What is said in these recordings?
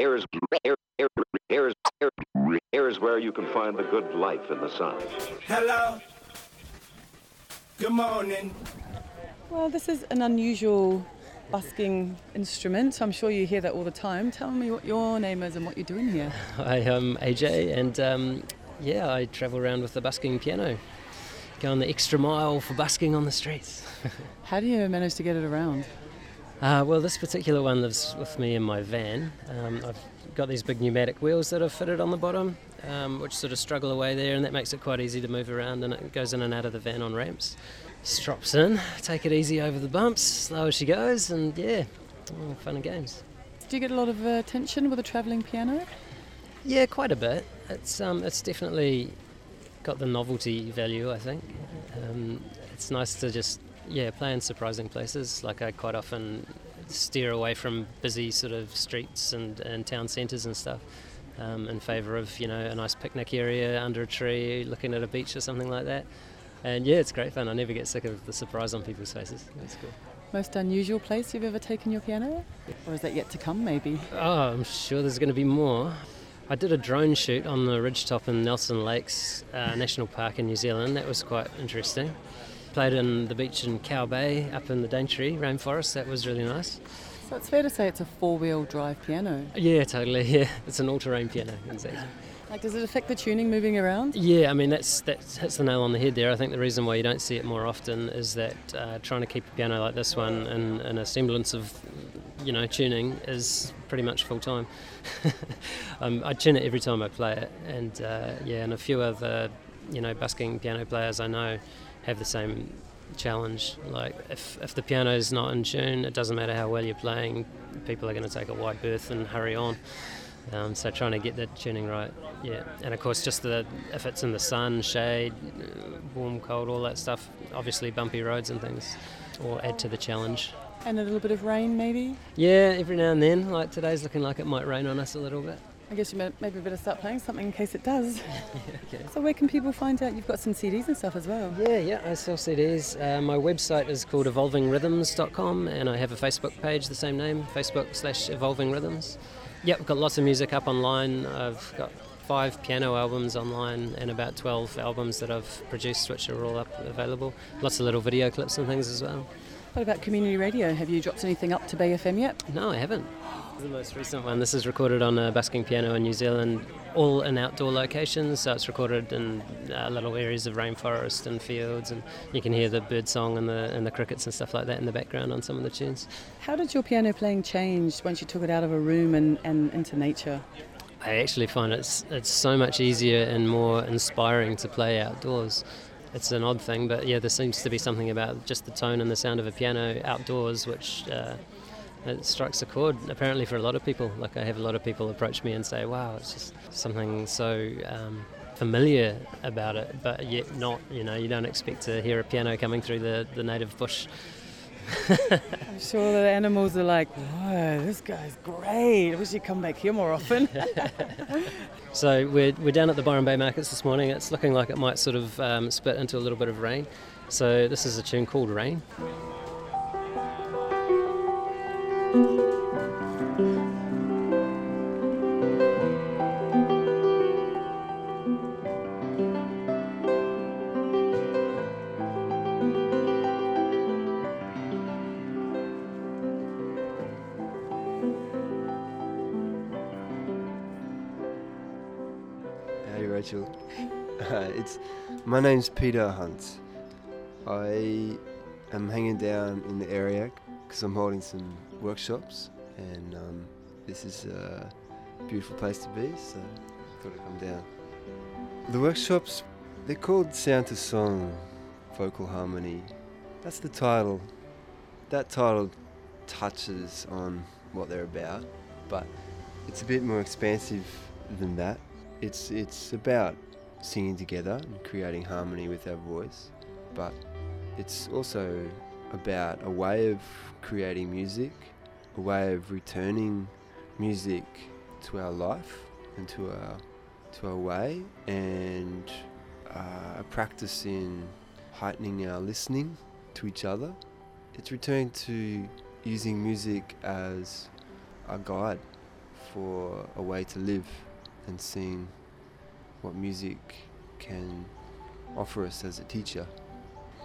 Here is where you can find the good life in the sound. Hello. Good morning. Well, this is an unusual busking instrument. I'm sure you hear that all the time. Tell me what your name is and what you're doing here. I am AJ, and I travel around with the busking piano, going the extra mile for busking on the streets. How do you manage to get it around? Well, this particular one lives with me in my van. I've got these big pneumatic wheels that I've fitted on the bottom, which sort of struggle away there, and that makes it quite easy to move around, and it goes in and out of the van on ramps. Strops in, take it easy over the bumps, slow as she goes, and fun and games. Do you get a lot of tension with a travelling piano? Yeah, quite a bit. It's definitely got the novelty value, I think. It's nice to just play in surprising places. Like, I quite often steer away from busy sort of streets and town centres and stuff in favour of, a nice picnic area under a tree, looking at a beach or something like that. And it's great fun. I never get sick of the surprise on people's faces. That's cool. Most unusual place you've ever taken your piano? Or is that yet to come, maybe? Oh, I'm sure there's going to be more. I did a drone shoot on the ridgetop in Nelson Lakes National Park in New Zealand. That was quite interesting. Played in the beach in Cow Bay, up in the Daintree rainforest. That was really nice. So it's fair to say it's a four-wheel drive piano. Yeah, totally. Yeah, it's an all-terrain piano, exactly. Like, does it affect the tuning moving around? Yeah, I mean that hits the nail on the head there. I think the reason why you don't see it more often is that trying to keep a piano like this one in a semblance of, tuning is pretty much full time. I tune it every time I play it, and and a few other busking piano players I know have the same challenge. Like, if the piano is not in tune, it doesn't matter how well you're playing, people are going to take a wide berth and hurry on. So trying to get that tuning right, and of course just if it's in the sun, shade, warm, cold, all that stuff, obviously bumpy roads and things, all add to the challenge. And a little bit of rain maybe? Yeah, every now and then, like today's looking like it might rain on us a little bit. I guess you maybe better start playing something in case it does. Yeah, okay. So where can people find out? You've got some CDs and stuff as well. Yeah, I sell CDs. My website is called evolvingrhythms.com, and I have a Facebook page, the same name, Facebook/evolvingrhythms. Yep, I've got lots of music up online. I've got 5 piano albums online and about 12 albums that I've produced, which are all up available. Lots of little video clips and things as well. What about community radio? Have you dropped anything up to BFM yet? No, I haven't. The most recent one, this is recorded on a busking piano in New Zealand, all in outdoor locations, so it's recorded in little areas of rainforest and fields, and you can hear the bird song and the crickets and stuff like that in the background on some of the tunes. How did your piano playing change once you took it out of a room and into nature? I actually find it's so much easier and more inspiring to play outdoors. It's an odd thing, but there seems to be something about just the tone and the sound of a piano outdoors which... It strikes a chord, apparently, for a lot of people. Like, I have a lot of people approach me and say, wow, it's just something so familiar about it, but yet not, you don't expect to hear a piano coming through the native bush. I'm sure the animals are like, whoa, this guy's great. I wish he'd come back here more often. So we're down at the Byron Bay markets this morning. It's looking like it might sort of spit into a little bit of rain. So this is a tune called Rain. Hey Rachel, my name's Peter Hunt. I am hanging down in the area because I'm holding some workshops, and this is a beautiful place to be, so I thought I'd come down. The workshops, they're called Sound to Song Vocal Harmony. That's the title. That title touches on what they're about, but it's a bit more expansive than that. It's about singing together and creating harmony with our voice, but it's also about a way of creating music, a way of returning music to our life and to our way, and a practice in heightening our listening to each other. It's returning to using music as a guide for a way to live and seeing what music can offer us as a teacher.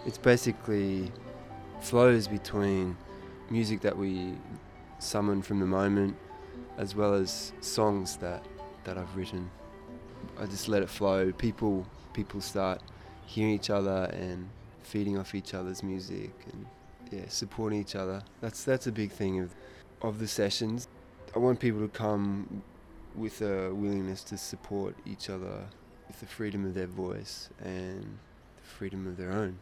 It's basically flows between music that we summon from the moment as well as songs that I've written. I just let it flow. People start hearing each other and feeding off each other's music and supporting each other. That's a big thing of the sessions. I want people to come with a willingness to support each other with the freedom of their voice and the freedom of their own.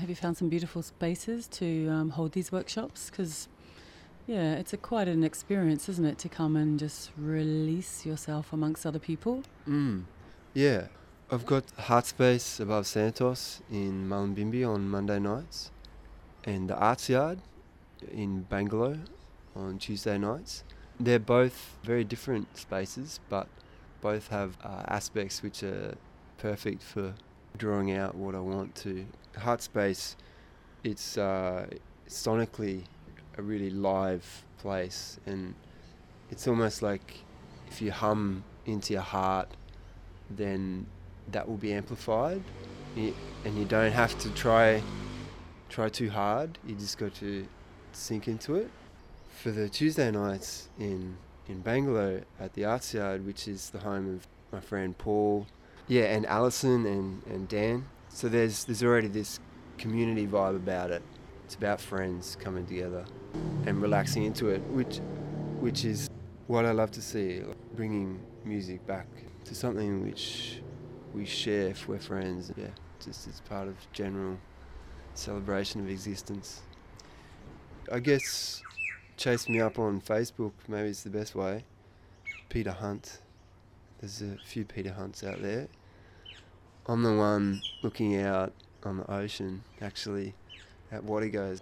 Have you found some beautiful spaces to hold these workshops? Because, it's quite an experience, isn't it, to come and just release yourself amongst other people? Yeah. I've got Heart Space above Santos in Mullumbimby on Monday nights and the Arts Yard in Bangalore on Tuesday nights. They're both very different spaces, but both have aspects which are perfect for drawing out what I want to. Heart Space, it's sonically a really live place, and it's almost like if you hum into your heart, then that will be amplified, and you don't have to try too hard. You just got to sink into it. For the Tuesday nights in Bangalore at the Arts Yard, which is the home of my friend Paul, and Alison and Dan. So there's already this community vibe about it. It's about friends coming together and relaxing into it, which is what I love to see, like bringing music back to something which we share if we're friends. Yeah, just as part of general celebration of existence. I guess chase me up on Facebook, maybe it's the best way. Peter Hunt. There's a few Peter Hunts out there. I'm the one looking out on the ocean, actually, at Wadi Goes.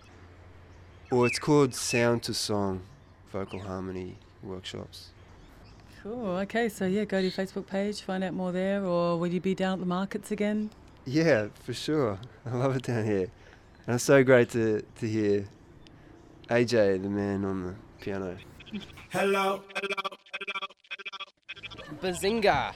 Or it's called Sound to Song Vocal Harmony Workshops. Cool, okay, so go to your Facebook page, find out more there, or will you be down at the markets again? Yeah, for sure. I love it down here. And it's so great to hear AJ, the man on the piano. Hello, hello, hello, hello, hello. Bazinga!